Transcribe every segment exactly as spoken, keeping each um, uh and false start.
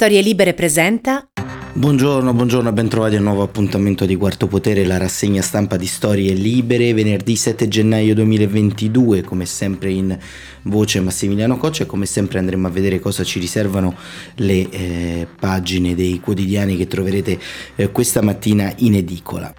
Storie libere presenta. Buongiorno, buongiorno, bentrovati a un nuovo appuntamento di Quarto Potere, la rassegna stampa di Storie libere, venerdì sette gennaio duemilaventidue, come sempre in voce Massimiliano Coccia e come sempre andremo a vedere cosa ci riservano le eh, pagine dei quotidiani che troverete eh, questa mattina in edicola.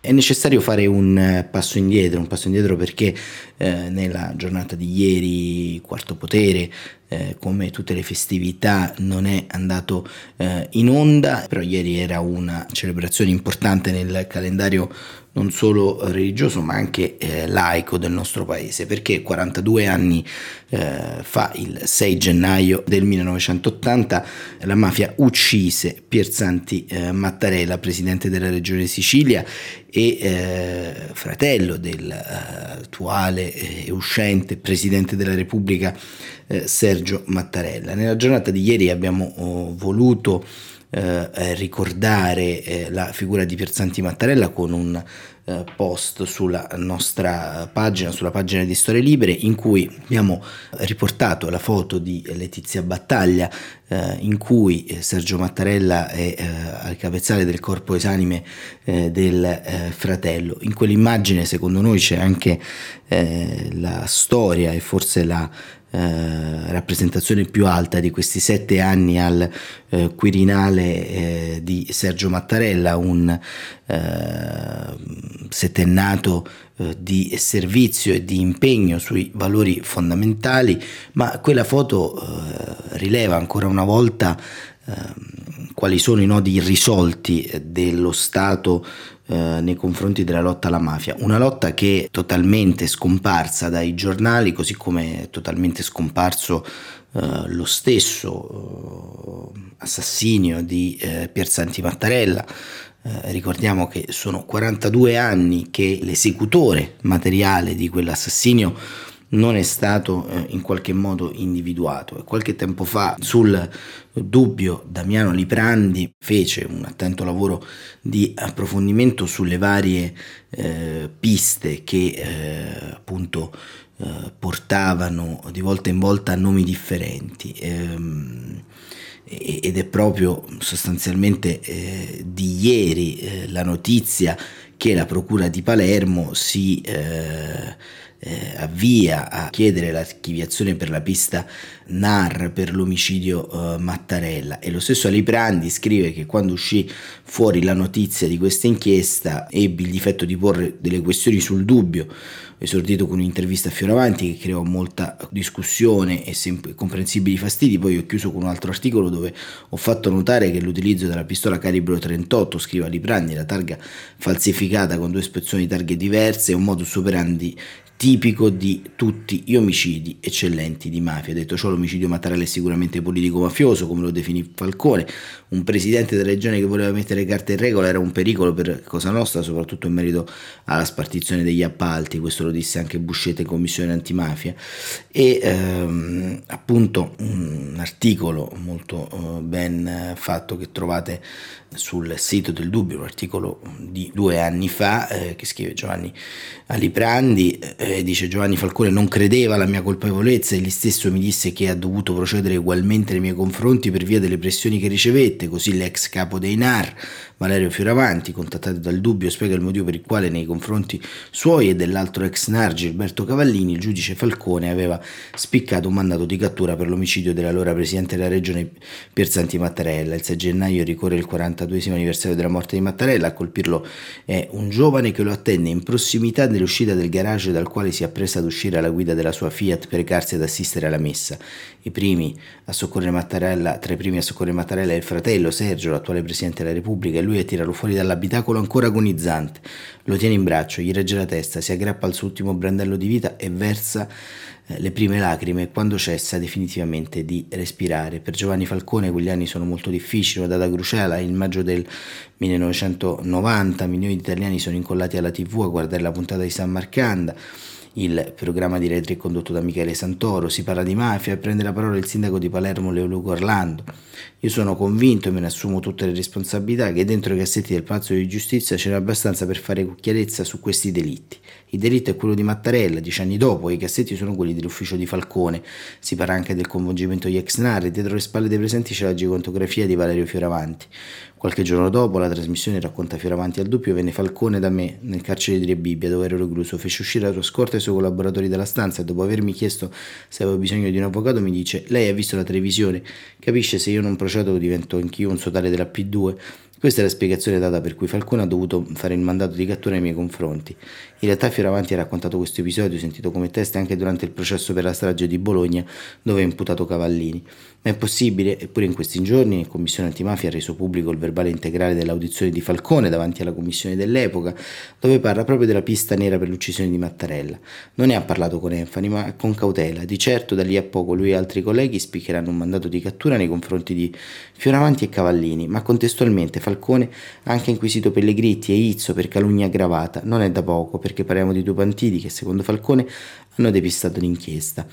È necessario fare un passo indietro, un passo indietro perché eh, nella giornata di ieri Quarto Potere, eh, come tutte le festività, non è andato eh, in onda, però ieri era una celebrazione importante nel calendario non solo religioso ma anche eh, laico del nostro paese, perché quarantadue anni eh, fa, il sei gennaio del millenovecentottanta, la mafia uccise Piersanti eh, Mattarella, presidente della regione Sicilia e eh, fratello dell'attuale eh, e uscente presidente della Repubblica eh, Sergio Mattarella. Nella giornata di ieri abbiamo oh, voluto Eh, ricordare eh, la figura di Piersanti Mattarella con un eh, post sulla nostra pagina, sulla pagina di Storie Libere, in cui abbiamo riportato la foto di Letizia Battaglia eh, in cui Sergio Mattarella è eh, al capezzale del corpo esanime eh, del eh, fratello. In quell'immagine, secondo noi, c'è anche eh, la storia e forse la Eh, rappresentazione più alta di questi sette anni al eh, Quirinale eh, di Sergio Mattarella, un eh, settennato eh, di servizio e di impegno sui valori fondamentali, ma quella foto eh, rileva ancora una volta eh, quali sono i nodi irrisolti dello Stato nei confronti della lotta alla mafia, una lotta che è totalmente scomparsa dai giornali, così come è totalmente scomparso eh, lo stesso eh, assassinio di eh, Piersanti Mattarella. Eh, ricordiamo che sono quarantadue anni che l'esecutore materiale di quell'assassinio non è stato eh, in qualche modo individuato. Qualche tempo fa, sul dubbio, Damiano Aliprandi fece un attento lavoro di approfondimento sulle varie eh, piste che eh, appunto eh, portavano di volta in volta a nomi differenti ehm, ed è proprio sostanzialmente eh, di ieri eh, la notizia che la procura di Palermo si eh, Eh, avvia a chiedere l'archiviazione per la pista N A R per l'omicidio eh, Mattarella, e lo stesso Aliprandi scrive che quando uscì fuori la notizia di questa inchiesta ebbi il difetto di porre delle questioni sul dubbio, esordito con un'intervista a Fioravanti che creò molta discussione e sem- comprensibili fastidi. Poi ho chiuso con un altro articolo dove ho fatto notare che l'utilizzo della pistola calibro trentotto, scrive Aliprandi, la targa falsificata con due spezzoni di targhe diverse è un modus operandi tipico di tutti gli omicidi eccellenti di mafia. Detto ciò, l'omicidio Mattarella è sicuramente politico-mafioso, come lo definì Falcone. Un presidente della regione che voleva mettere carte in regola era un pericolo per Cosa Nostra, soprattutto in merito alla spartizione degli appalti. Questo lo disse anche Buscetta in commissione antimafia. E ehm, appunto un articolo molto eh, ben fatto che trovate sul sito del Dubbio, un articolo di due anni fa eh, che scrive Giovanni Aliprandi. Eh, dice Giovanni Falcone: non credeva alla mia colpevolezza e egli stesso mi disse che ha dovuto procedere ugualmente nei miei confronti per via delle pressioni che ricevette. Così l'ex capo dei N A R, Valerio Fioravanti, contattato dal Dubbio, spiega il motivo per il quale nei confronti suoi e dell'altro ex N A R G, Alberto Cavallini, il giudice Falcone aveva spiccato un mandato di cattura per l'omicidio dell'allora presidente della regione Piersanti Mattarella. Il sei gennaio ricorre il quarantaduesimo anniversario della morte di Mattarella. A colpirlo è un giovane che lo attende in prossimità dell'uscita del garage dal quale si appresta ad uscire alla guida della sua Fiat per recarsi ad assistere alla messa. I primi a soccorrere Mattarella, tra i primi a soccorrere Mattarella è il fratello Sergio, l'attuale presidente della Repubblica, e lui a tirarlo fuori dall'abitacolo ancora agonizzante. Lo tiene in braccio, gli regge la testa, si aggrappa al suo ultimo brandello di vita e versa le prime lacrime quando cessa definitivamente di respirare. Per Giovanni Falcone quegli anni sono molto difficili, una data cruciale. In maggio del millenovecentonovanta milioni di italiani sono incollati alla tivù a guardare la puntata di San Marcanda. il programma di Rai Tre condotto da Michele Santoro, si parla di mafia e prende la parola il sindaco di Palermo Leoluco Orlando. Io sono convinto e me ne assumo tutte le responsabilità che dentro i cassetti del Palazzo di Giustizia c'era abbastanza per fare chiarezza su questi delitti. Il delitto è quello di Mattarella, dieci anni dopo, e i cassetti sono quelli dell'ufficio di Falcone. Si parla anche del coinvolgimento di ex NAR e dietro le spalle dei presenti c'è la gigantografia di Valerio Fioravanti. Qualche giorno dopo la trasmissione racconta Fioravanti al Doppio venne Falcone da me nel carcere di Re Bibbia dove ero recluso, fece uscire la sua scorta e i suoi collaboratori dalla stanza e dopo avermi chiesto se avevo bisogno di un avvocato mi dice lei ha visto la televisione, capisce se io non procedo divento anch'io un sodale della P due. Questa è la spiegazione data per cui Falcone ha dovuto fare il mandato di cattura nei miei confronti. In realtà Fioravanti ha raccontato questo episodio sentito come testa anche durante il processo per la strage di Bologna dove è imputato Cavallini. Ma è possibile, eppure in questi giorni la Commissione Antimafia ha reso pubblico il verbale integrale dell'audizione di Falcone davanti alla Commissione dell'epoca dove parla proprio della pista nera per l'uccisione di Mattarella. Non ne ha parlato con enfasi ma con cautela. Di certo da lì a poco lui e altri colleghi spiccheranno un mandato di cattura nei confronti di Fioravanti e Cavallini, ma contestualmente Falcone ha anche inquisito Pellegritti e Izzo per calunnia aggravata, non è da poco perché parliamo di due pentiti che secondo Falcone hanno depistato l'inchiesta.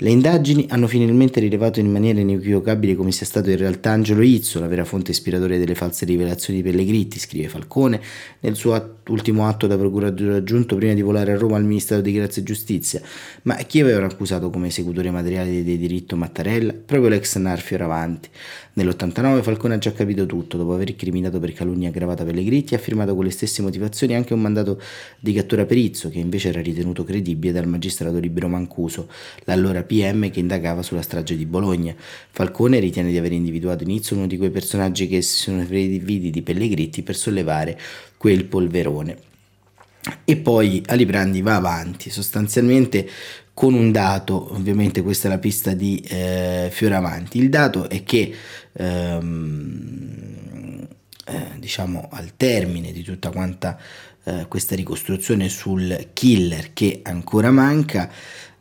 Le indagini hanno finalmente rilevato in maniera inequivocabile come sia stato in realtà Angelo Izzo la vera fonte ispiratore delle false rivelazioni di Pellegritti, scrive Falcone nel suo att- ultimo atto da procuratore aggiunto prima di volare a Roma al Ministero di Grazia e Giustizia. Ma chi aveva accusato come esecutore materiale di diritto Mattarella? Proprio l'ex NAR Fioravanti. Nell'ottantanove Falcone ha già capito tutto, dopo aver criminato per calunnia aggravata Pellegritti ha firmato con le stesse motivazioni anche un mandato di cattura per Izzo che invece era ritenuto credibile dal magistrato Libero Mancuso, l'allora P M che indagava sulla strage di Bologna. Falcone ritiene di aver individuato in Izzo uno di quei personaggi che si sono serviti di Pellegritti per sollevare quel polverone. E poi Aliprandi va avanti sostanzialmente con un dato, ovviamente questa è la pista di eh, Fioravanti. Il dato è che ehm, Eh, diciamo al termine di tutta quanta eh, questa ricostruzione sul killer che ancora manca,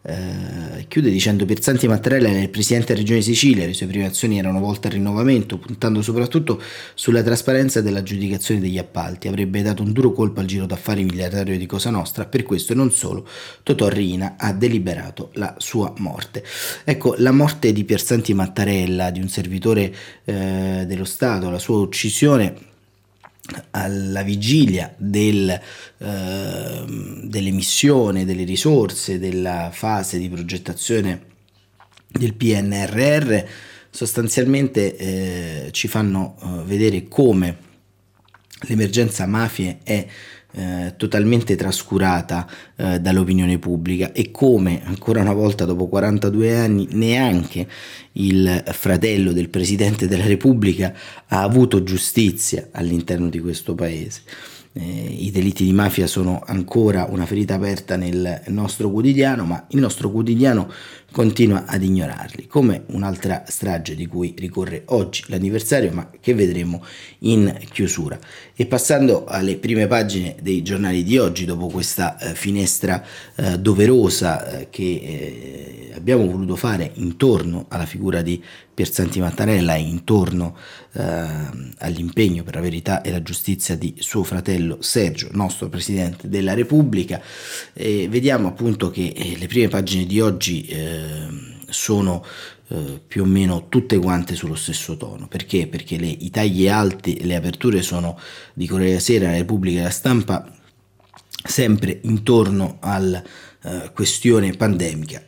eh, chiude dicendo Piersanti Mattarella era il presidente della regione Sicilia, le sue privazioni erano volte al rinnovamento puntando soprattutto sulla trasparenza dell'aggiudicazione degli appalti, avrebbe dato un duro colpo al giro d'affari miliardario di Cosa Nostra, per questo e non solo Totò Riina ha deliberato la sua morte. Ecco, la morte di Piersanti Mattarella, di un servitore eh, dello Stato, la sua uccisione alla vigilia del, eh, dell'emissione delle risorse della fase di progettazione del P N R R sostanzialmente eh, ci fanno eh, vedere come l'emergenza mafie è Eh, totalmente trascurata eh, dall'opinione pubblica e come ancora una volta dopo quarantadue anni neanche il fratello del Presidente della Repubblica ha avuto giustizia all'interno di questo paese. Eh, i delitti di mafia sono ancora una ferita aperta nel nostro quotidiano, ma il nostro quotidiano continua ad ignorarli, come un'altra strage di cui ricorre oggi l'anniversario, ma che vedremo in chiusura. E passando alle prime pagine dei giornali di oggi, dopo questa eh, finestra eh, doverosa eh, che eh, abbiamo voluto fare intorno alla figura di Piersanti Mattarella e intorno eh, all'impegno per la verità e la giustizia di suo fratello Sergio, nostro Presidente della Repubblica, eh, vediamo appunto che eh, le prime pagine di oggi eh, sono eh, più o meno tutte quante sullo stesso tono. Perché? Perché le, i tagli alti, le aperture sono di Corriere della Sera, la Repubblica e la Stampa sempre intorno alla eh, questione pandemica.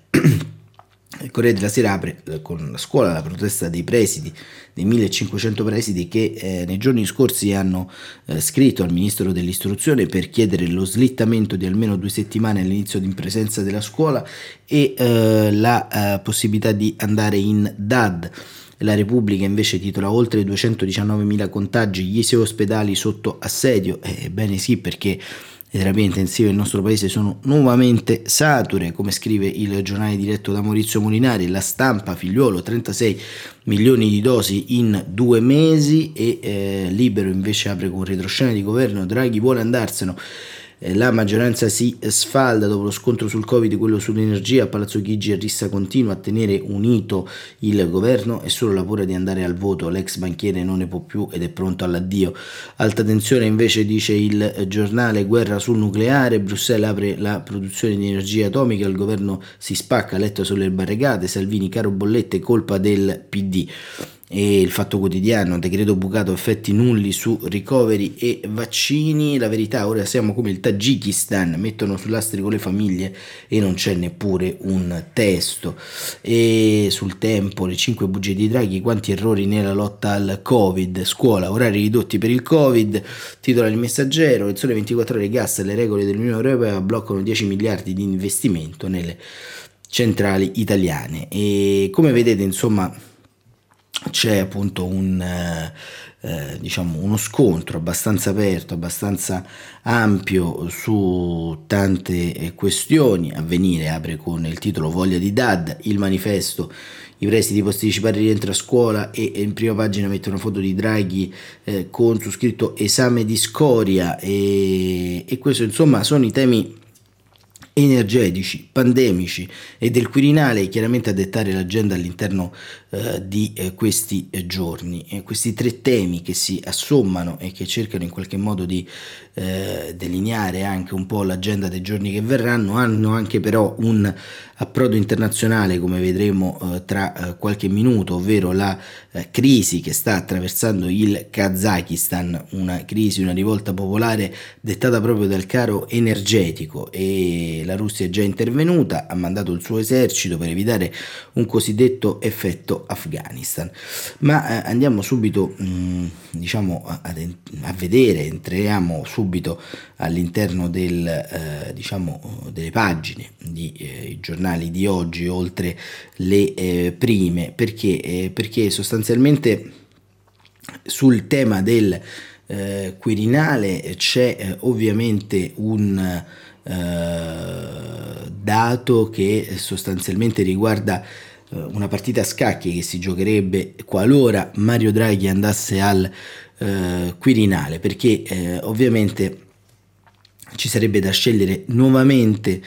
Il Corriere della Sera apre eh, con la scuola la protesta dei presidi, dei millecinquecento presidi che eh, nei giorni scorsi hanno eh, scritto al Ministro dell'Istruzione per chiedere lo slittamento di almeno due settimane all'inizio in presenza della scuola e eh, la eh, possibilità di andare in D A D. La Repubblica invece titola oltre duecentodiciannovemila contagi, gli sei ospedali sotto assedio. Ebbene eh, sì, perché le terapie intensive nel nostro paese sono nuovamente sature, come scrive il giornale diretto da Maurizio Molinari. La Stampa, Figliuolo, trentasei milioni di dosi in due mesi e eh, Libero invece apre con retroscena di governo, Draghi vuole andarsene. eh, la maggioranza si sfalda dopo lo scontro sul Covid e quello sull'energia. Palazzo Chigi e rissa continua a tenere unito il governo, è solo la paura di andare al voto, l'ex banchiere non ne può più ed è pronto all'addio. Alta tensione invece, dice il giornale, guerra sul nucleare, Bruxelles apre la produzione di energia atomica, il governo si spacca, Letta sulle barricate, Salvini caro bollette colpa del P D. E il Fatto Quotidiano, decreto bucato, effetti nulli su ricoveri e vaccini. La Verità, ora siamo come il Tagikistan, mettono sull'astrico le famiglie e non c'è neppure un testo. E sul Tempo, le cinque bugie di Draghi, quanti errori nella lotta al Covid, scuola, orari ridotti per il Covid, titola Il Messaggero. Il Sole ventiquattro Ore, gas e le regole dell'Unione Europea bloccano dieci miliardi di investimento nelle centrali italiane. E come vedete, insomma, c'è appunto un eh, diciamo uno scontro abbastanza aperto, abbastanza ampio su tante questioni. Avvenire apre con il titolo Voglia di Dad, Il Manifesto, i prestiti posticipati rientra a scuola, e, e in prima pagina mette una foto di Draghi eh, con su scritto esame di scoria. E, e questo insomma sono i temi energetici, pandemici e del Quirinale, chiaramente a dettare l'agenda all'interno eh, di eh, questi eh, giorni. E questi tre temi che si assommano e che cercano in qualche modo di eh, delineare anche un po' l'agenda dei giorni che verranno, hanno anche però un approdo internazionale, come vedremo eh, tra eh, qualche minuto, ovvero la eh, crisi che sta attraversando il Kazakistan, una crisi, una rivolta popolare dettata proprio dal caro energetico. E la Russia è già intervenuta, ha mandato il suo esercito per evitare un cosiddetto effetto Afghanistan. Ma eh, andiamo subito mh, diciamo a, a vedere, entriamo subito all'interno del, eh, diciamo, delle pagine di eh, giornali di oggi, oltre le eh, prime, perché, eh, perché sostanzialmente sul tema del eh, Quirinale c'è eh, ovviamente un eh, dato che sostanzialmente riguarda eh, una partita a scacchi che si giocherebbe qualora Mario Draghi andasse al eh, Quirinale, perché eh, ovviamente ci sarebbe da scegliere nuovamente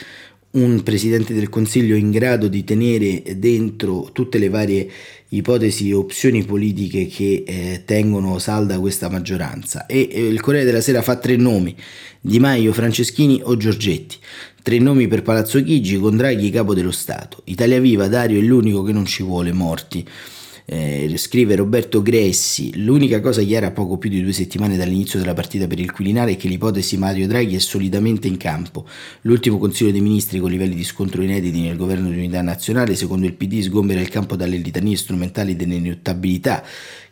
un presidente del Consiglio in grado di tenere dentro tutte le varie ipotesi e opzioni politiche che eh, tengono salda questa maggioranza. E eh, il Corriere della Sera fa tre nomi: Di Maio, Franceschini o Giorgetti. Tre nomi per Palazzo Chigi, con Draghi capo dello Stato. Italia Viva, Dario è l'unico che non ci vuole morti. Eh, scrive Roberto Gressi, l'unica cosa chiara a poco più di due settimane dall'inizio della partita per il Quirinale è che l'ipotesi Mario Draghi è solidamente in campo. L'ultimo Consiglio dei Ministri, con livelli di scontro inediti nel governo di unità nazionale, secondo il P D sgombera il campo dalle litanie strumentali dell'ineluttabilità,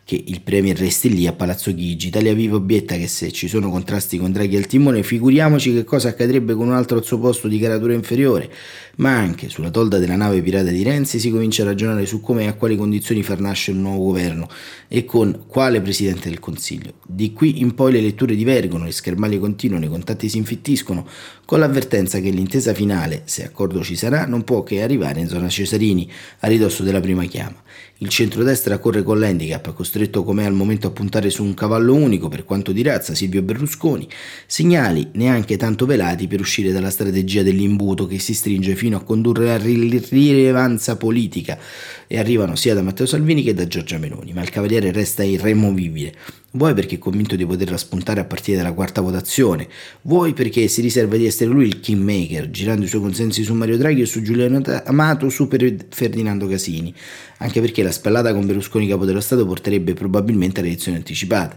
che il premier resti lì a Palazzo Chigi. Italia Viva obietta che se ci sono contrasti con Draghi al timone, figuriamoci che cosa accadrebbe con un altro al suo posto di caratura inferiore. Ma anche sulla tolda della nave pirata di Renzi si comincia a ragionare su come e a quali condizioni far nascere un nuovo governo e con quale presidente del Consiglio. Di qui in poi le letture divergono, le schermaglie continuano, i contatti si infittiscono, con l'avvertenza che l'intesa finale, se accordo ci sarà, non può che arrivare in zona Cesarini, a ridosso della prima chiama. Il centrodestra corre con l'handicap, costretto com'è al momento a puntare su un cavallo unico, per quanto di razza, Silvio Berlusconi. Segnali neanche tanto velati per uscire dalla strategia dell'imbuto che si stringe fino a condurre a rilevanza politica, e arrivano sia da Matteo Salvini che da Giorgia Meloni, ma il cavaliere resta irremovibile. Vuoi perché è convinto di poterla spuntare a partire dalla quarta votazione, vuoi perché si riserva di essere lui il kingmaker, girando i suoi consensi su Mario Draghi e su Giuliano Amato, su Ferdinando Casini, anche perché la spallata con Berlusconi capo dello Stato porterebbe probabilmente alle elezioni anticipate.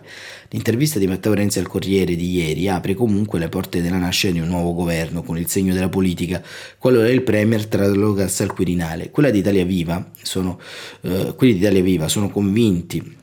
L'intervista di Matteo Renzi al Corriere di ieri apre comunque le porte della nascita di un nuovo governo con il segno della politica, qualora il premier traslocasse al Quirinale. Quella di Italia Viva sono, eh, quelli di Italia Viva sono convinti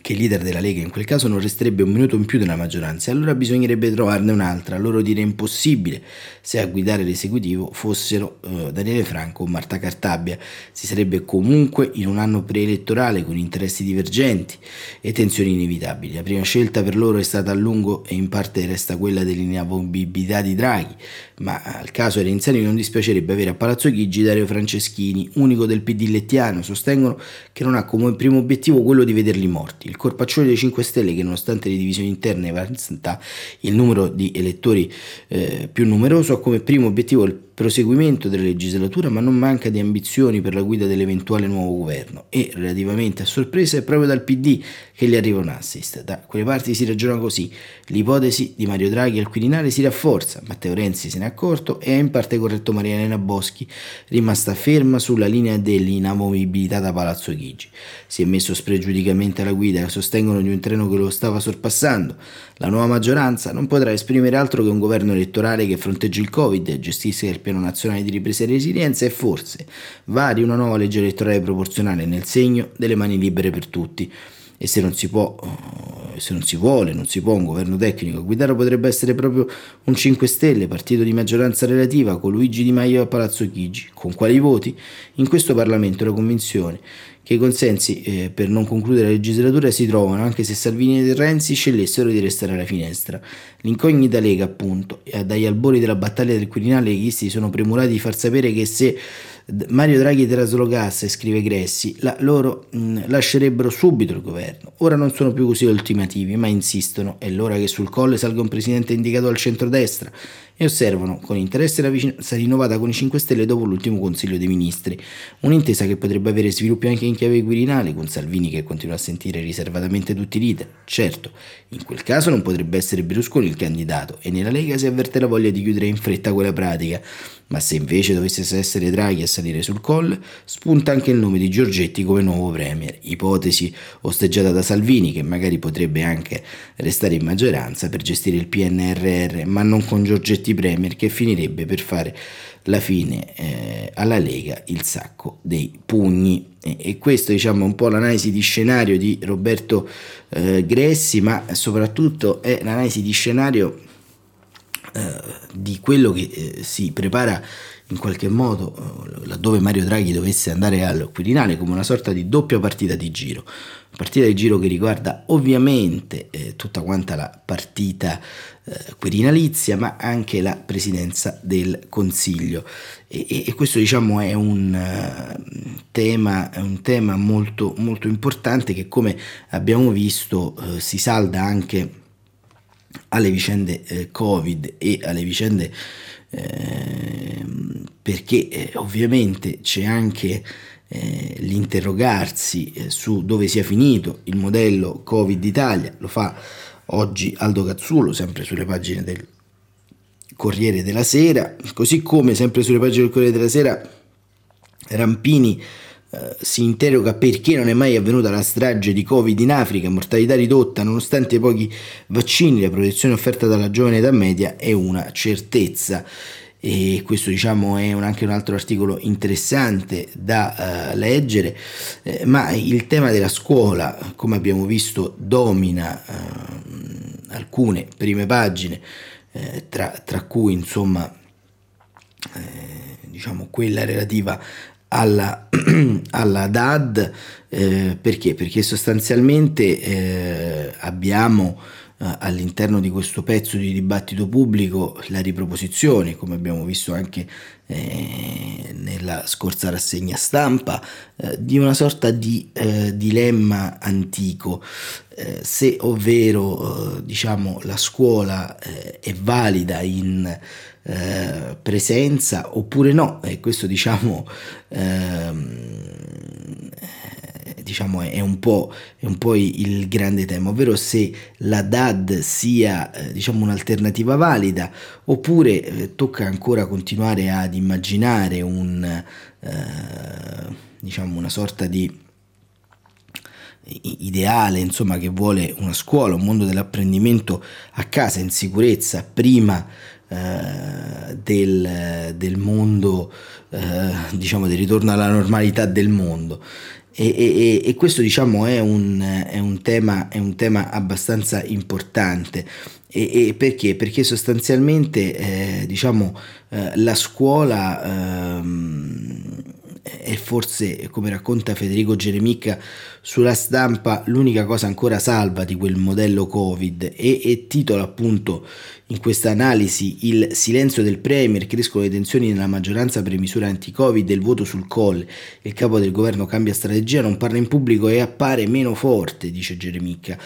che il leader della Lega in quel caso non resterebbe un minuto in più della maggioranza, e allora bisognerebbe trovarne un'altra. A loro dire impossibile, se a guidare l'esecutivo fossero eh, Daniele Franco o Marta Cartabia. Si sarebbe comunque in un anno preelettorale con interessi divergenti e tensioni inevitabili. La prima scelta per loro è stata a lungo e in parte resta quella dell'inamovibilità di Draghi, ma al caso renziani non dispiacerebbe avere a Palazzo Chigi Dario Franceschini, unico del P D lettiano. Sostengono che non ha come primo obiettivo quello di vederli morti, voti. Il corpaccione dei cinque Stelle, che nonostante le divisioni interne vanta il numero di elettori eh, più numeroso, ha come primo obiettivo il proseguimento della legislatura, ma non manca di ambizioni per la guida dell'eventuale nuovo governo, e relativamente a sorpresa è proprio dal P D che gli arriva un assist. Da quelle parti si ragiona così: l'ipotesi di Mario Draghi al Quirinale si rafforza, Matteo Renzi se n'è accorto e ha in parte corretto Maria Elena Boschi, rimasta ferma sulla linea dell'inamovibilità da Palazzo Chigi. Si è messo spregiudicamente alla guida, sostengono, di un treno che lo stava sorpassando. La nuova maggioranza non potrà esprimere altro che un governo elettorale che fronteggi il Covid, gestisca il piano nazionale di ripresa e resilienza e forse vari una nuova legge elettorale proporzionale nel segno delle mani libere per tutti. E se non si può, se non si vuole, non si può un governo tecnico a guidare, potrebbe essere proprio un cinque Stelle, partito di maggioranza relativa, con Luigi Di Maio a Palazzo Chigi. Con quali voti? In questo Parlamento la convinzione che i consensi eh, per non concludere la legislatura si trovano, anche se Salvini e Renzi scegliessero di restare alla finestra. L'incognita Lega, appunto, e dagli albori della battaglia del Quirinale i leghisti sono premurati di far sapere che se Mario Draghi traslocasse, scrive Gressi, la, loro mh, lascerebbero subito il governo. Ora non sono più così ultimativi, ma insistono. È l'ora che sul Colle salga un presidente indicato al centrodestra, e osservano con interesse la vicinanza rinnovata con i cinque Stelle dopo l'ultimo Consiglio dei Ministri. Un'intesa che potrebbe avere sviluppi anche in chiave Quirinale, con Salvini che continua a sentire riservatamente tutti i leader. Certo, in quel caso non potrebbe essere Berlusconi il candidato, e nella Lega si avverte la voglia di chiudere in fretta quella pratica. Ma se invece dovesse essere Draghi a salire sul Colle, spunta anche il nome di Giorgetti come nuovo premier, ipotesi osteggiata da Salvini, che magari potrebbe anche restare in maggioranza per gestire il P N R R, ma non con Giorgetti premier, che finirebbe per fare la fine eh, alla Lega il sacco dei pugni. E questo, diciamo, è un po' l'analisi di scenario di Roberto eh, Gressi, ma soprattutto è l'analisi di scenario eh, di quello che eh, si prepara in qualche modo eh, laddove Mario Draghi dovesse andare al Quirinale, come una sorta di doppia partita di giro. Partita di giro che riguarda ovviamente eh, tutta quanta la partita eh, quirinalizia, ma anche la presidenza del Consiglio. E, e, e questo, diciamo, è un, uh, tema, è un tema molto, molto importante, che, come abbiamo visto, eh, si salda anche alle vicende eh, Covid e alle vicende eh, perché eh, ovviamente c'è anche Eh, l'interrogarsi eh, su dove sia finito il modello Covid Italia. Lo fa oggi Aldo Cazzulo, sempre sulle pagine del Corriere della Sera, così come sempre sulle pagine del Corriere della Sera Rampini eh, si interroga perché non è mai avvenuta la strage di Covid in Africa, mortalità ridotta nonostante i pochi vaccini, la protezione offerta dalla giovane età media è una certezza. E questo, diciamo, è un, anche un altro articolo interessante da uh, leggere, eh, ma il tema della scuola, come abbiamo visto, domina uh, alcune prime pagine, eh, tra, tra cui, insomma, eh, diciamo, quella relativa alla, alla D A D, eh, perché? Perché sostanzialmente eh, abbiamo all'interno di questo pezzo di dibattito pubblico la riproposizione, come abbiamo visto anche eh, nella scorsa rassegna stampa, eh, di una sorta di eh, dilemma antico, eh, se ovvero eh, diciamo la scuola eh, è valida in eh, presenza oppure no. E questo, diciamo, ehm, diciamo è un po', è un po' il grande tema, ovvero se la D A D sia, diciamo, un'alternativa valida, oppure eh, tocca ancora continuare ad immaginare un eh, diciamo una sorta di ideale, insomma, che vuole una scuola, un mondo dell'apprendimento a casa in sicurezza prima eh, del, del mondo, eh, diciamo, del ritorno alla normalità del mondo. E, e, e questo, diciamo, è un, è un tema, è un tema abbastanza importante. E, e perché? Perché sostanzialmente eh, diciamo eh, la scuola eh, è forse, come racconta Federico Geremicca sulla Stampa, l'unica cosa ancora salva di quel modello Covid, e, e titola appunto in questa analisi il silenzio del Premier, crescono le tensioni nella maggioranza per misure anti-Covid e il voto sul Colle, il capo del governo cambia strategia, non parla in pubblico e appare meno forte, dice Geremicca.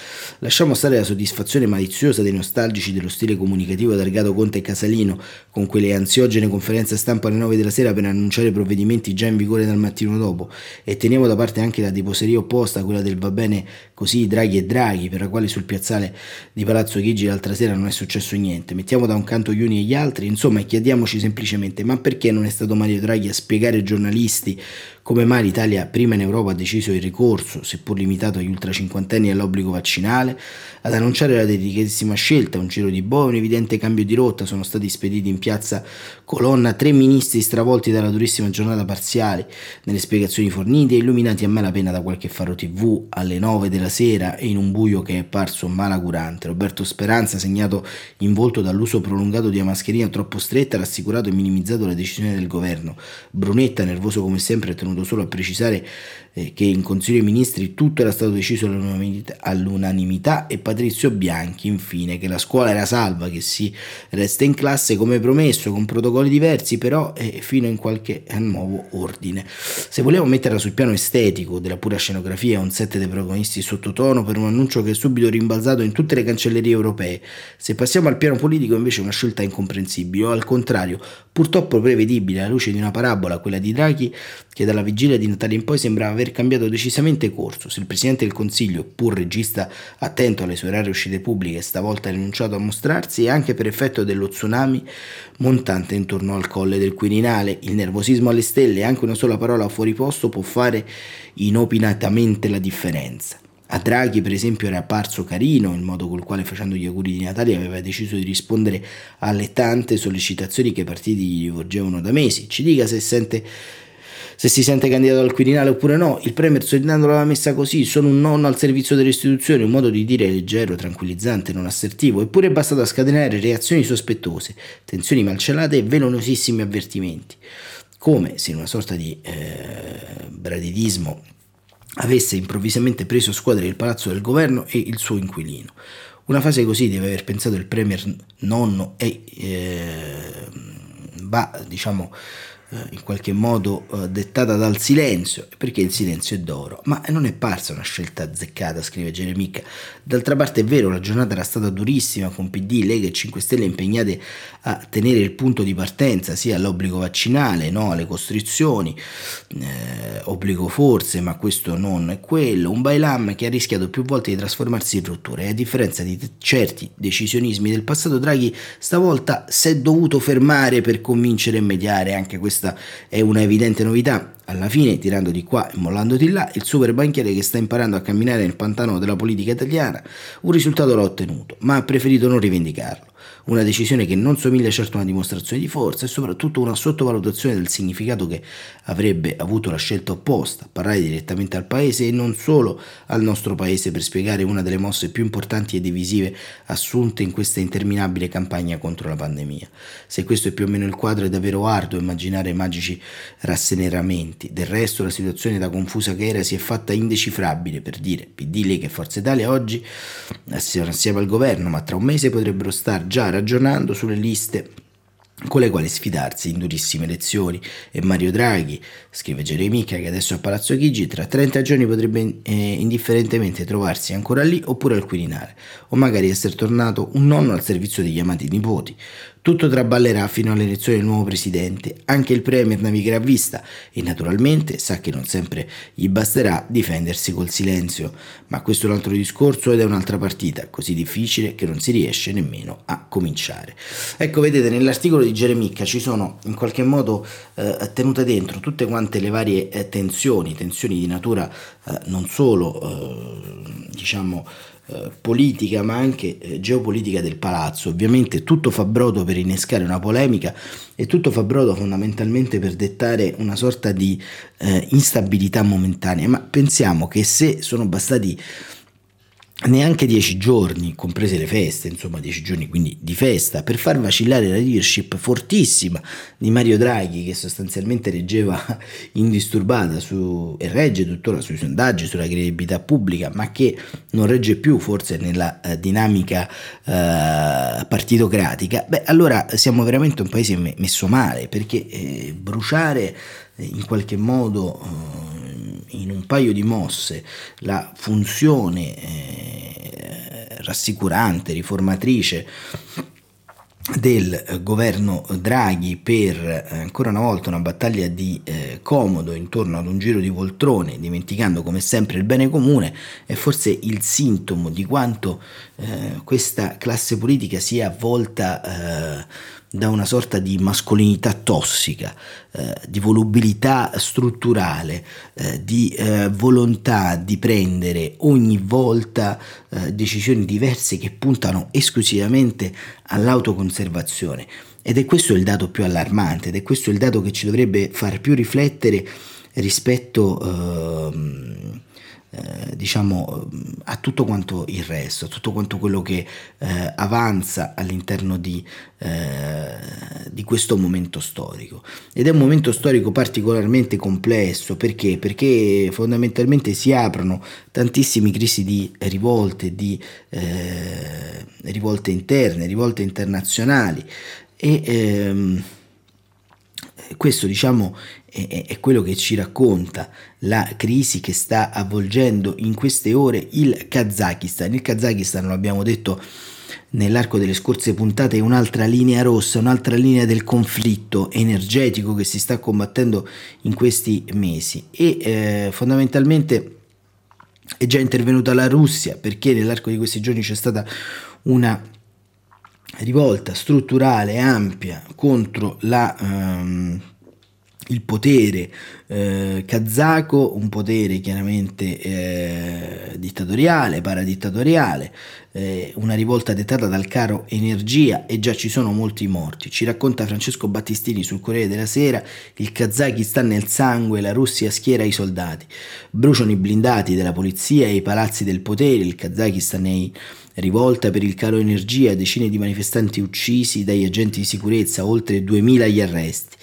Lasciamo stare la soddisfazione maliziosa dei nostalgici dello stile comunicativo targato Conte e Casalino, con quelle ansiogene conferenze stampa alle nove della sera per annunciare provvedimenti già in vigore dal mattino dopo, e teniamo da parte anche la tifoseria opposta, quella del va bene così Draghi e Draghi, per la quale sul piazzale di Palazzo Chigi l'altra sera non è successo niente. Mettiamo da un canto gli uni e gli altri, insomma, e chiediamoci semplicemente: ma perché non è stato Mario Draghi a spiegare ai giornalisti come mai l'Italia prima in Europa ha deciso il ricorso, seppur limitato agli ultracinquantenni, all'obbligo vaccinale? Ad annunciare la delicatissima scelta, un giro di boa, un evidente cambio di rotta, sono stati spediti in piazza colonna tre ministri stravolti dalla durissima giornata parziale. Nelle spiegazioni fornite, illuminati a malapena da qualche faro tv alle nove della sera e in un buio che è parso malagurante. Roberto Speranza, segnato in volto dall'uso prolungato di una mascherina troppo stretta, rassicurato e minimizzato la decisione del governo. Brunetta, nervoso come sempre, è tenuto solo a precisare eh, che in Consiglio dei Ministri tutto era stato deciso all'unanimità, all'unanimità, e Patrizio Bianchi, infine, che la scuola era salva, che si resta in classe come promesso, con protocolli diversi però eh, fino in qualche nuovo ordine. Se vogliamo metterla sul piano estetico della pura scenografia, un set dei protagonisti sottotono per un annuncio che è subito rimbalzato in tutte le cancellerie europee. Se passiamo al piano politico, invece, è una scelta incomprensibile, o al contrario purtroppo prevedibile, alla luce di una parabola, quella di Draghi, che dalla vigilia di Natale in poi sembrava aver cambiato decisamente corso. Se il Presidente del Consiglio, pur regista attento alle sue rare uscite pubbliche, stavolta ha rinunciato a mostrarsi, è anche per effetto dello tsunami montante intorno al Colle del Quirinale. Il nervosismo alle stelle, anche una sola parola fuori posto può fare inopinatamente la differenza. A Draghi, per esempio, era apparso carino il modo col quale, facendo gli auguri di Natale, aveva deciso di rispondere alle tante sollecitazioni che i partiti gli rivolgevano da mesi. Ci dica se sente se si sente candidato al Quirinale oppure no. Il Premier, soltanto, l'aveva messa così: sono un nonno al servizio delle istituzioni, un modo di dire leggero, tranquillizzante, non assertivo, eppure è bastato a scatenare reazioni sospettose, tensioni malcelate e velenosissimi avvertimenti, come se in una sorta di eh, bradidismo avesse improvvisamente preso a squadra il palazzo del governo e il suo inquilino. Una fase così deve aver pensato il Premier nonno e eh, va, diciamo, in qualche modo eh, dettata dal silenzio, perché il silenzio è d'oro, ma non è parsa una scelta azzeccata, scrive Geremicca. D'altra parte è vero, la giornata era stata durissima, con P D, Lega e cinque Stelle impegnate a tenere il punto di partenza, sì all'obbligo vaccinale, no alle costrizioni, eh, obbligo forse, ma questo non è quello, un bailam che ha rischiato più volte di trasformarsi in rottura, e a differenza di t- certi decisionismi del passato, Draghi stavolta si è dovuto fermare per convincere e mediare. Anche questo Questa è una evidente novità. Alla fine, tirando di qua e mollando di là, il super banchiere che sta imparando a camminare nel pantano della politica italiana, un risultato l'ha ottenuto, ma ha preferito non rivendicarlo. Una decisione che non somiglia certo a una dimostrazione di forza, e soprattutto una sottovalutazione del significato che avrebbe avuto la scelta opposta: parlare direttamente al paese, e non solo al nostro paese, per spiegare una delle mosse più importanti e divisive assunte in questa interminabile campagna contro la pandemia. Se questo è più o meno il quadro, è davvero arduo immaginare magici rasseneramenti. Del resto, la situazione, da confusa che era, si è fatta indecifrabile. Per dire, P D, Lega e Forza Italia oggi sono assieme al governo, ma tra un mese potrebbero star già ragionando sulle liste con le quali sfidarsi in durissime elezioni. E Mario Draghi, scrive Geremicca, che adesso a Palazzo Chigi, tra trenta giorni potrebbe eh, indifferentemente trovarsi ancora lì oppure al Quirinale, o magari essere tornato un nonno al servizio degli amati nipoti. Tutto traballerà fino all'elezione del nuovo presidente, anche il Premier navigherà a vista e naturalmente sa che non sempre gli basterà difendersi col silenzio, ma questo è un altro discorso ed è un'altra partita, così difficile che non si riesce nemmeno a cominciare. Ecco, vedete, nell'articolo di Geremicca ci sono in qualche modo eh, tenute dentro tutte quante le varie eh, tensioni, tensioni di natura eh, non solo, eh, diciamo, politica, ma anche geopolitica del palazzo. Ovviamente tutto fa brodo per innescare una polemica, e tutto fa brodo fondamentalmente per dettare una sorta di eh, instabilità momentanea. Ma pensiamo che se sono bastati neanche dieci giorni, comprese le feste, insomma dieci giorni quindi di festa, per far vacillare la leadership fortissima di Mario Draghi, che sostanzialmente reggeva indisturbata su, e regge tuttora sui sondaggi, sulla credibilità pubblica, ma che non regge più forse nella eh, dinamica eh, partitocratica. Beh, allora siamo veramente un paese me- messo male, perché eh, bruciare in qualche modo in un paio di mosse la funzione eh, rassicurante, riformatrice del governo Draghi per eh, ancora una volta una battaglia di eh, comodo intorno ad un giro di poltrone, dimenticando come sempre il bene comune, è forse il sintomo di quanto eh, questa classe politica sia avvolta eh, da una sorta di mascolinità tossica, eh, di volubilità strutturale, eh, di eh, volontà di prendere ogni volta eh, decisioni diverse che puntano esclusivamente all'autoconservazione. Ed è questo il dato più allarmante, ed è questo il dato che ci dovrebbe far più riflettere rispetto eh, Eh, diciamo a tutto quanto il resto, a tutto quanto quello che eh, avanza all'interno di, eh, di questo momento storico. Ed è un momento storico particolarmente complesso, perché? Perché fondamentalmente si aprono tantissime crisi di rivolte, di eh, rivolte interne, rivolte internazionali, e ehm, questo diciamo è quello che ci racconta la crisi che sta avvolgendo in queste ore il Kazakistan. Il Kazakistan, lo abbiamo detto nell'arco delle scorse puntate, è un'altra linea rossa, un'altra linea del conflitto energetico che si sta combattendo in questi mesi, e eh, fondamentalmente è già intervenuta la Russia, perché nell'arco di questi giorni c'è stata una rivolta strutturale ampia contro la... Ehm, il potere eh, kazako, un potere chiaramente eh, dittatoriale, paradittatoriale, eh, una rivolta dettata dal caro energia, e già ci sono molti morti. Ci racconta Francesco Battistini sul Corriere della Sera: il Kazakistan nel sangue, la Russia schiera i soldati, bruciano i blindati della polizia e i palazzi del potere, il Kazakistan è in rivolta per il caro energia, decine di manifestanti uccisi dagli agenti di sicurezza, oltre duemila gli arresti.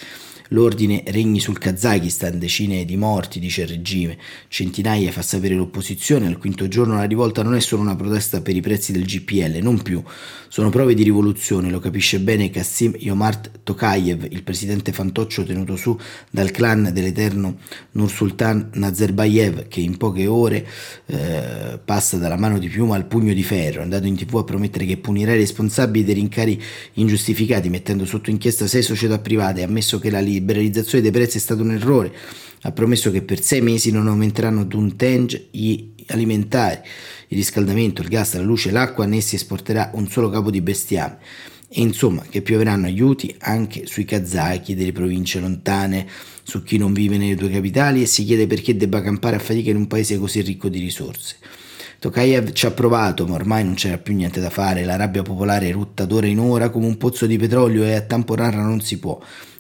L'ordine regni sul Kazakistan, decine di morti, dice il regime, centinaia fa sapere l'opposizione. Al quinto giorno la rivolta non è solo una protesta per i prezzi del G P L, non più, sono prove di rivoluzione, lo capisce bene Kassym-Jomart Tokayev, il presidente fantoccio tenuto su dal clan dell'eterno Nursultan Nazarbayev, che in poche ore eh, passa dalla mano di piuma al pugno di ferro, è andato in tv a promettere che punirà i responsabili dei rincari ingiustificati, mettendo sotto inchiesta sei società private, e ammesso che la liberalizzazione dei prezzi è stato un errore, ha promesso che per sei mesi non aumenteranno d'un tenge gli alimentari, il riscaldamento, il gas, la luce, l'acqua, né si esporterà un solo capo di bestiame, e insomma che pioveranno aiuti anche sui kazaki delle province lontane, su chi non vive nelle due capitali e si chiede perché debba campare a fatica in un paese così ricco di risorse. Tokayev ci ha provato, ma ormai non c'era più niente da fare, la rabbia popolare erutta d'ora in ora come un pozzo di petrolio e a tamponarla non si può.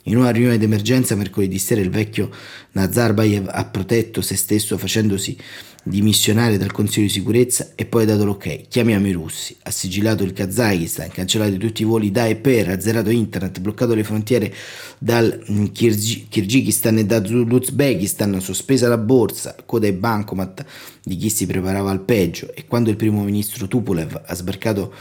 In una riunione d'emergenza mercoledì sera il vecchio Nazarbayev ha protetto se stesso facendosi dimissionario dal Consiglio di Sicurezza e poi ha dato l'ok, chiamiamo i russi, ha sigillato il Kazakistan, cancellato tutti i voli da e per, azzerato internet, bloccato le frontiere dal Kirg- Kirghizistan e dall'Uzbekistan, sospesa la borsa, coda e bancomat di chi si preparava al peggio, e quando il primo ministro Tupolev ha sbarcato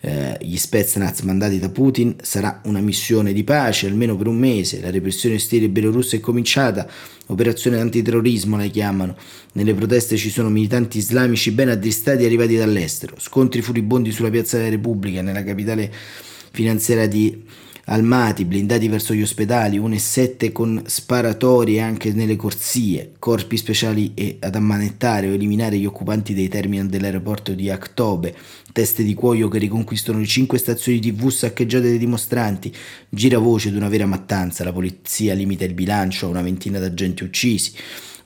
eh, gli Spetsnaz mandati da Putin, sarà una missione di pace almeno per un mese, la repressione ostile bielorussa è cominciata, operazione antiterrorismo la chiamano, nelle proteste ci sono militanti islamici ben addestrati arrivati dall'estero, scontri furibondi sulla piazza della Repubblica, nella capitale finanziaria di Almaty, blindati verso gli ospedali, uno e sette con sparatorie anche nelle corsie, corpi speciali e ad ammanettare o eliminare gli occupanti dei terminal dell'aeroporto di Aktobe, teste di cuoio che riconquistano le cinque stazioni tv saccheggiate dai dimostranti, giravoce di una vera mattanza, la polizia limita il bilancio a una ventina d'agenti uccisi,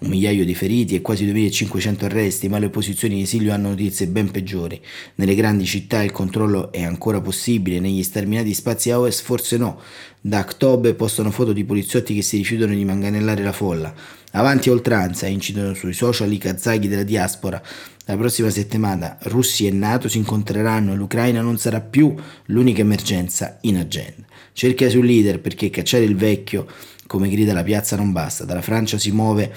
un migliaio di feriti e quasi duemilacinquecento arresti, ma le opposizioni in esilio hanno notizie ben peggiori. Nelle grandi città il controllo è ancora possibile, negli sterminati spazi a ovest forse no. Da Aktobe postano foto di poliziotti che si rifiutano di manganellare la folla. Avanti a oltranza, incidono sui social i kazaki della diaspora. La prossima settimana Russia e NATO si incontreranno e l'Ucraina non sarà più l'unica emergenza in agenda. Cerca sul leader, perché cacciare il vecchio, come grida la piazza, non basta. Dalla Francia si muove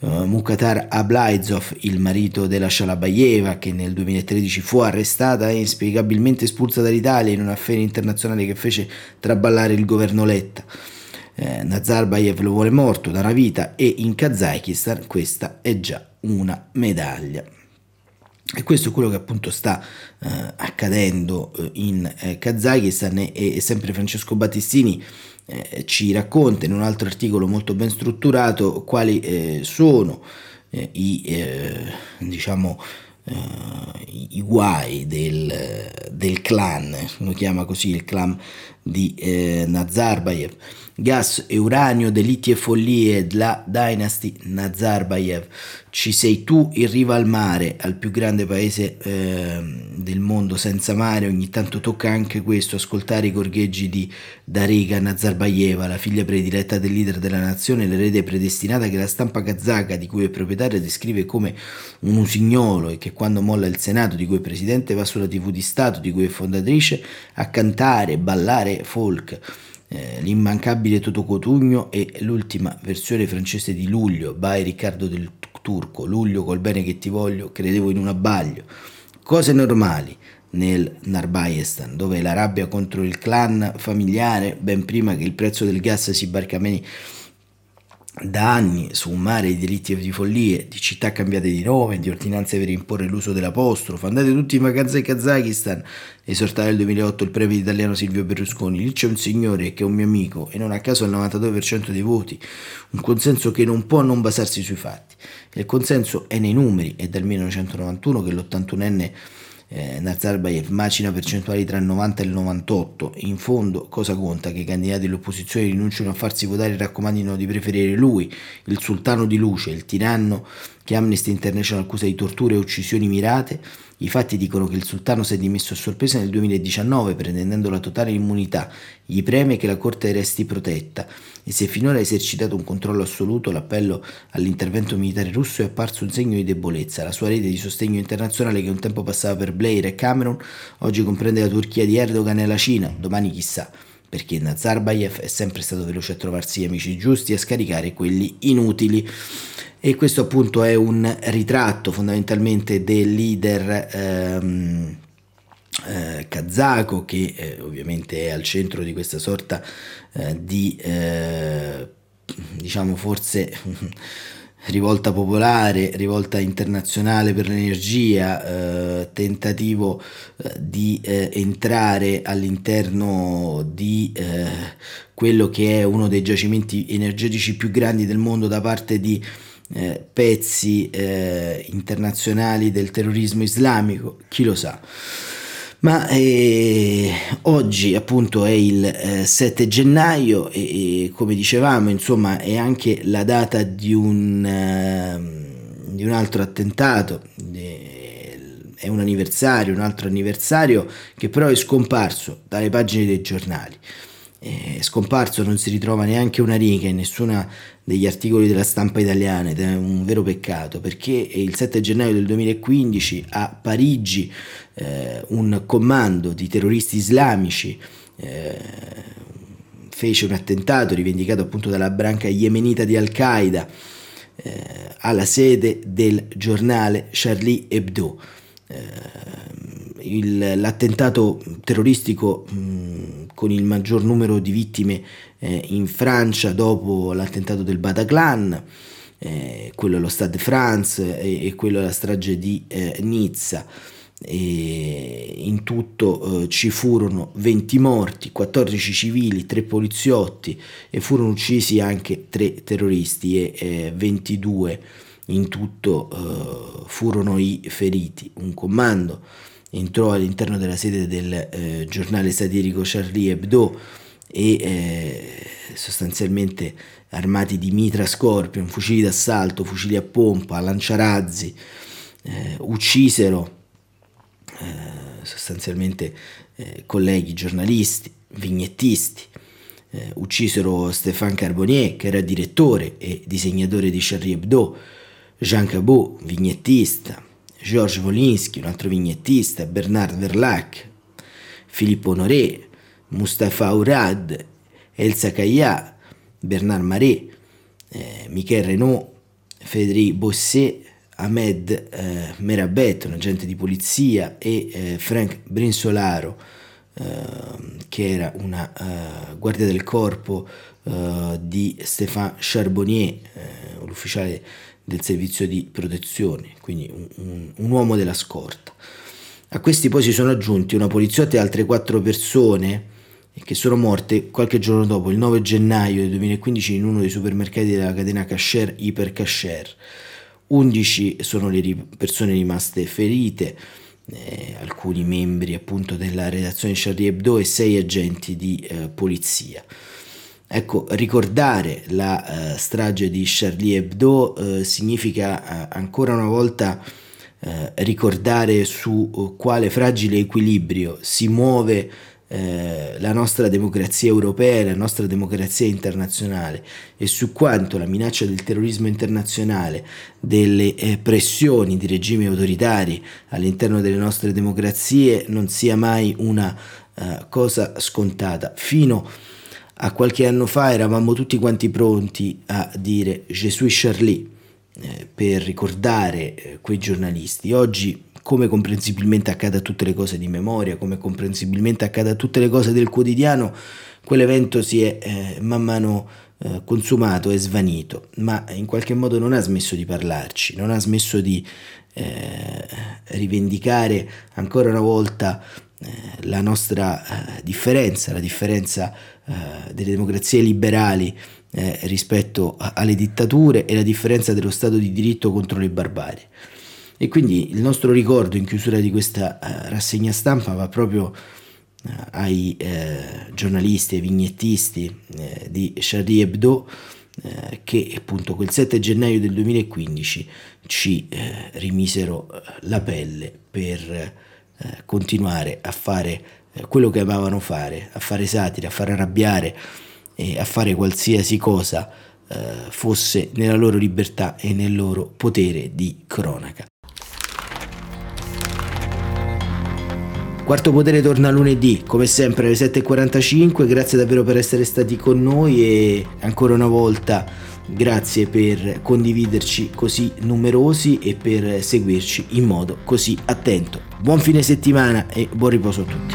uh, Mukhtar Ablaizov, il marito della Shalabayeva, che nel duemilatredici fu arrestata e inspiegabilmente espulsa dall'Italia in un'affare internazionale che fece traballare il governo Letta. Eh, Nazarbayev lo vuole morto da una vita, e in Kazakistan questa è già una medaglia. E questo è quello che appunto sta eh, accadendo eh, in eh, Kazakistan, e, e sempre Francesco Battistini eh, ci racconta in un altro articolo molto ben strutturato quali eh, sono eh, i eh, diciamo eh, i guai del, del clan, lo chiama così, il clan di eh, Nazarbayev. Gas e uranio, delitti e follie, la dynasty Nazarbayev. Ci sei tu, in riva al mare, al più grande paese eh, del mondo senza mare. Ogni tanto tocca anche questo, ascoltare i gorgheggi di Darega Nazarbayeva, la figlia prediletta del leader della nazione, l'erede predestinata che la stampa kazaka, di cui è proprietaria, descrive come un usignolo, e che quando molla il Senato, di cui è presidente, va sulla tivù di Stato, di cui è fondatrice, a cantare, ballare folk. L'immancabile Toto Cotugno e l'ultima versione francese di Luglio, by Riccardo del Turco. Luglio, col bene che ti voglio, credevo in un abbaglio. Cose normali nel Narbaestan, dove la rabbia contro il clan familiare, ben prima che il prezzo del gas si barcameni da anni su un mare di delitti e di follie, di città cambiate di nome, di ordinanze per imporre l'uso dell'apostrofo. Andate tutti in vacanza in Kazakistan, esortava nel duemilaotto il premier italiano Silvio Berlusconi. Lì c'è un signore che è un mio amico, e non a caso il novantadue per cento dei voti, un consenso che non può non basarsi sui fatti. Il consenso è nei numeri, è dal millenovecentonovantuno che l'ottantunenne Eh, Nazarbayev macina percentuali tra il novanta e il novantotto. In fondo cosa conta? Che i candidati dell'opposizione rinunciano a farsi votare e raccomandino di preferire lui, il sultano di luce, il tiranno che Amnesty International accusa di torture e uccisioni mirate. I fatti dicono che il sultano si è dimesso a sorpresa nel duemiladiciannove, pretendendo la totale immunità. Gli preme che la corte resti protetta, e se finora ha esercitato un controllo assoluto, l'appello all'intervento militare russo è apparso un segno di debolezza. La sua rete di sostegno internazionale, che un tempo passava per Blair e Cameron, oggi comprende la Turchia di Erdogan e la Cina, domani chissà, perché Nazarbayev è sempre stato veloce a trovarsi amici giusti e a scaricare quelli inutili. E questo appunto è un ritratto fondamentalmente del leader ehm, eh, kazako, che eh, ovviamente è al centro di questa sorta eh, di eh, diciamo forse rivolta popolare, rivolta internazionale per l'energia, eh, tentativo eh, di eh, entrare all'interno di eh, quello che è uno dei giacimenti energetici più grandi del mondo da parte di Eh, pezzi eh, internazionali del terrorismo islamico, chi lo sa. Ma eh, oggi appunto è il eh, sette gennaio, e, e come dicevamo, insomma, è anche la data di un eh, di un altro attentato, è un anniversario, un altro anniversario che però è scomparso dalle pagine dei giornali. È scomparso, non si ritrova neanche una riga in nessuna degli articoli della stampa italiana, ed è un vero peccato, perché il sette gennaio del duemilaquindici a Parigi eh, un commando di terroristi islamici eh, fece un attentato rivendicato appunto dalla branca yemenita di Al-Qaeda eh, alla sede del giornale Charlie Hebdo. Eh, Il, l'attentato terroristico mh, con il maggior numero di vittime eh, in Francia, dopo l'attentato del Bataclan, eh, quello allo Stade de France e, e quello alla strage di eh, Nizza. E in tutto eh, ci furono venti morti, quattordici civili, tre poliziotti, e furono uccisi anche tre terroristi, e eh, ventidue in tutto eh, furono i feriti. Un comando entrò all'interno della sede del eh, giornale satirico Charlie Hebdo e eh, sostanzialmente armati di mitra Scorpion, fucili d'assalto, fucili a pompa, lanciarazzi, eh, uccisero eh, sostanzialmente eh, colleghi giornalisti, vignettisti, eh, uccisero Stéphane Carbonnier, che era direttore e disegnatore di Charlie Hebdo, Jean Cabot, vignettista, Georges Wolinski, un altro vignettista, Bernard Verlac, Filippo Honoré, Mustapha Aurad, Elsa Caillà, Bernard Marais, eh, Michel Renaud, Frédéric Bossé, Ahmed eh, Merabet, un agente di polizia, e eh, Frank Brinsolaro, eh, che era una eh, guardia del corpo eh, di Stéphane Charbonnier, eh, l'ufficiale del servizio di protezione, quindi un, un, un uomo della scorta. A questi poi si sono aggiunti una poliziotta e altre quattro persone che sono morte qualche giorno dopo, il nove gennaio del duemilaquindici, in uno dei supermercati della catena Kasher Iper Kasher. undici sono le ri- persone rimaste ferite, eh, alcuni membri appunto della redazione Charlie Hebdo e sei agenti di eh, polizia. Ecco, ricordare la uh, strage di Charlie Hebdo uh, significa uh, ancora una volta uh, ricordare su uh, quale fragile equilibrio si muove uh, la nostra democrazia europea e la nostra democrazia internazionale, e su quanto la minaccia del terrorismo internazionale, delle eh, pressioni di regimi autoritari all'interno delle nostre democrazie non sia mai una uh, cosa scontata. Fino a A qualche anno fa eravamo tutti quanti pronti a dire "Je suis Charlie" eh, per ricordare eh, quei giornalisti. Oggi, come comprensibilmente accade a tutte le cose di memoria, come comprensibilmente accade a tutte le cose del quotidiano, quell'evento si è eh, man mano eh, consumato e svanito, ma in qualche modo non ha smesso di parlarci, non ha smesso di eh, rivendicare ancora una volta la nostra eh, differenza, la differenza eh, delle democrazie liberali eh, rispetto a, alle dittature, e la differenza dello Stato di diritto contro le barbarie. E quindi il nostro ricordo in chiusura di questa eh, rassegna stampa va proprio eh, ai eh, giornalisti, ai vignettisti eh, di Charlie Hebdo, eh, che appunto quel sette gennaio del duemilaquindici ci eh, rimisero la pelle per continuare a fare quello che amavano fare, a fare satira, a far arrabbiare e a fare qualsiasi cosa eh, fosse nella loro libertà e nel loro potere di cronaca. Quarto Potere torna lunedì, come sempre alle sette e quarantacinque. Grazie davvero per essere stati con noi e ancora una volta grazie per condividerci così numerosi e per seguirci in modo così attento. Buon fine settimana e buon riposo a tutti.